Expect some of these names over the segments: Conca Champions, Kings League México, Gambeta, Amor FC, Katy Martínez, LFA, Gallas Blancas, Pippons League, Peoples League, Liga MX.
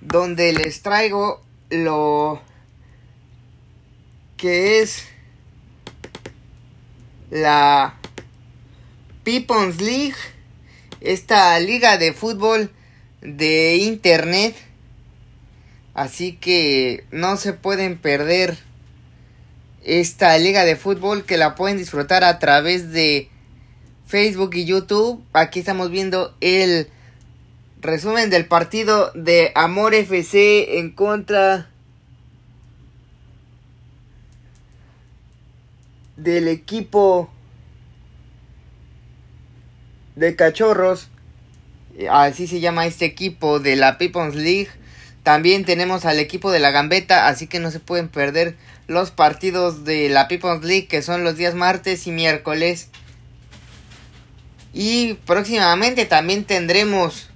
donde les traigo lo que es la Pippons League, esta liga de fútbol de internet, así que no se pueden perder esta liga de fútbol, que la pueden disfrutar a través de Facebook y YouTube. Aquí estamos viendo el resumen del partido de Amor FC en contra del equipo de Cachorros. Así se llama este equipo de la Peoples League. También tenemos al equipo de la Gambeta, así que no se pueden perder los partidos de la Peoples League, que son los días martes y miércoles. Y próximamente también tendremos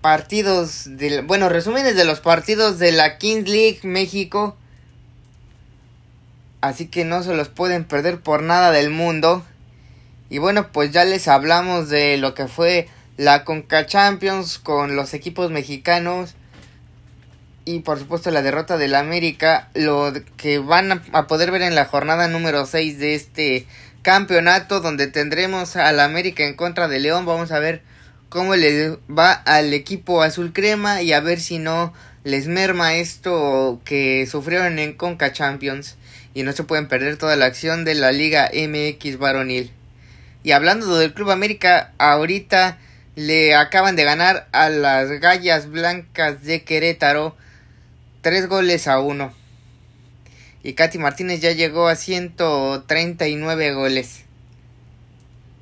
partidos de, bueno, resúmenes de los partidos de la Kings League México. Así que no se los pueden perder por nada del mundo. Y bueno, pues ya les hablamos de lo que fue la Conca Champions con los equipos mexicanos. Y por supuesto la derrota del América. Lo que van a poder ver en la jornada número 6 de este campeonato, donde tendremos al América en contra de León. Vamos a ver cómo les va al equipo azul crema y a ver si no les merma esto que sufrieron en Conca Champions. Y no se pueden perder toda la acción de la Liga MX varonil. Y hablando del Club América, ahorita le acaban de ganar a las Gallas Blancas de Querétaro 3-1. Y Katy Martínez ya llegó a 139 goles.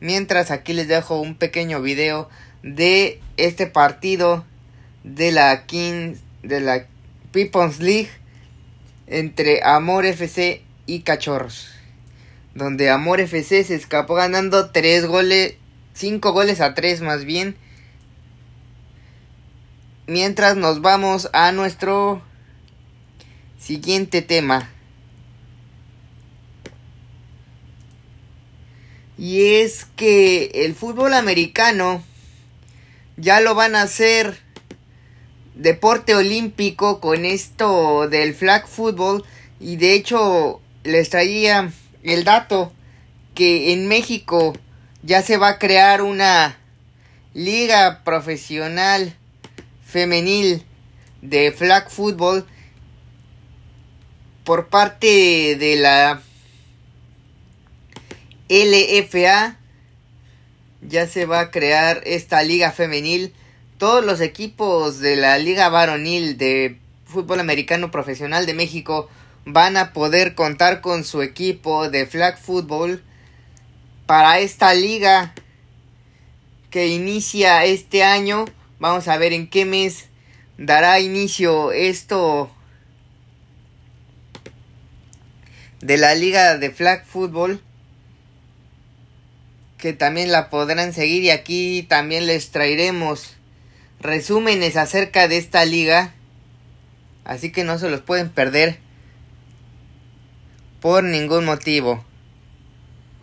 Mientras, aquí les dejo un pequeño video de este partido de la Peoples League entre Amor FC y Cachorros, donde Amor FC se escapó ganando 5-3 más bien. Mientras, nos vamos a nuestro siguiente tema, y es que el fútbol americano ya lo van a hacer deporte olímpico con esto del flag football. Y de hecho les traía el dato que en México ya se va a crear una liga profesional femenil de flag football por parte de la LFA. Ya se va a crear esta liga femenil. Todos los equipos de la Liga Varonil de Fútbol Americano Profesional de México van a poder contar con su equipo de flag football para esta liga que inicia este año. Vamos a ver en qué mes dará inicio esto de la liga de flag football, que también la podrán seguir, y aquí también les traeremos resúmenes acerca de esta liga, así que no se los pueden perder por ningún motivo.